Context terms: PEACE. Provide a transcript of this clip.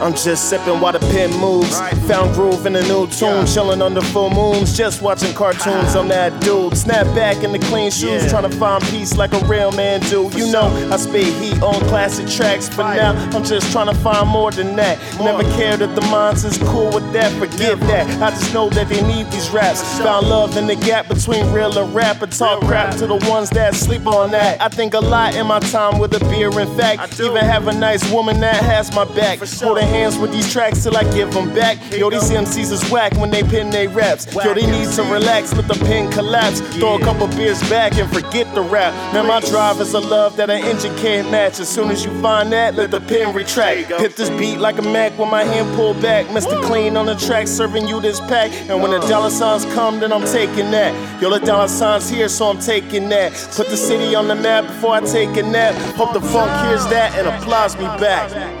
I'm just sipping while the pen moves. Found groove in a new tune. Chilling under full moons, just watching cartoons. I'm that dude. Snap back in the clean shoes, trying to find peace like a real man do. You know I spit heat on classic tracks, but now I'm just trying to find more than that. Never cared if the minds is cool with that. Forgive that. I just know that they need these raps. Found love in the gap between real and rap. And talk crap to the ones that sleep on that. I think a lot in my time with a beer. In fact, even have a nice woman that has my back. Hands with these tracks till I give them back. Yo, these MCs is whack when they pin they raps. Yo, they need to relax, let the pen collapse. Throw a couple beers back and forget the rap. Man, my drive is a love that an engine can't match. As soon as you find that, let the pen retract. Hit this beat like a Mac with my hand pulled back. Mr. Clean on the track, serving you this pack. And when the dollar signs come, then I'm taking that. Yo, the dollar signs here, so I'm taking that. Put the city on the map before I take a nap. Hope the funk hears that and applauds me back.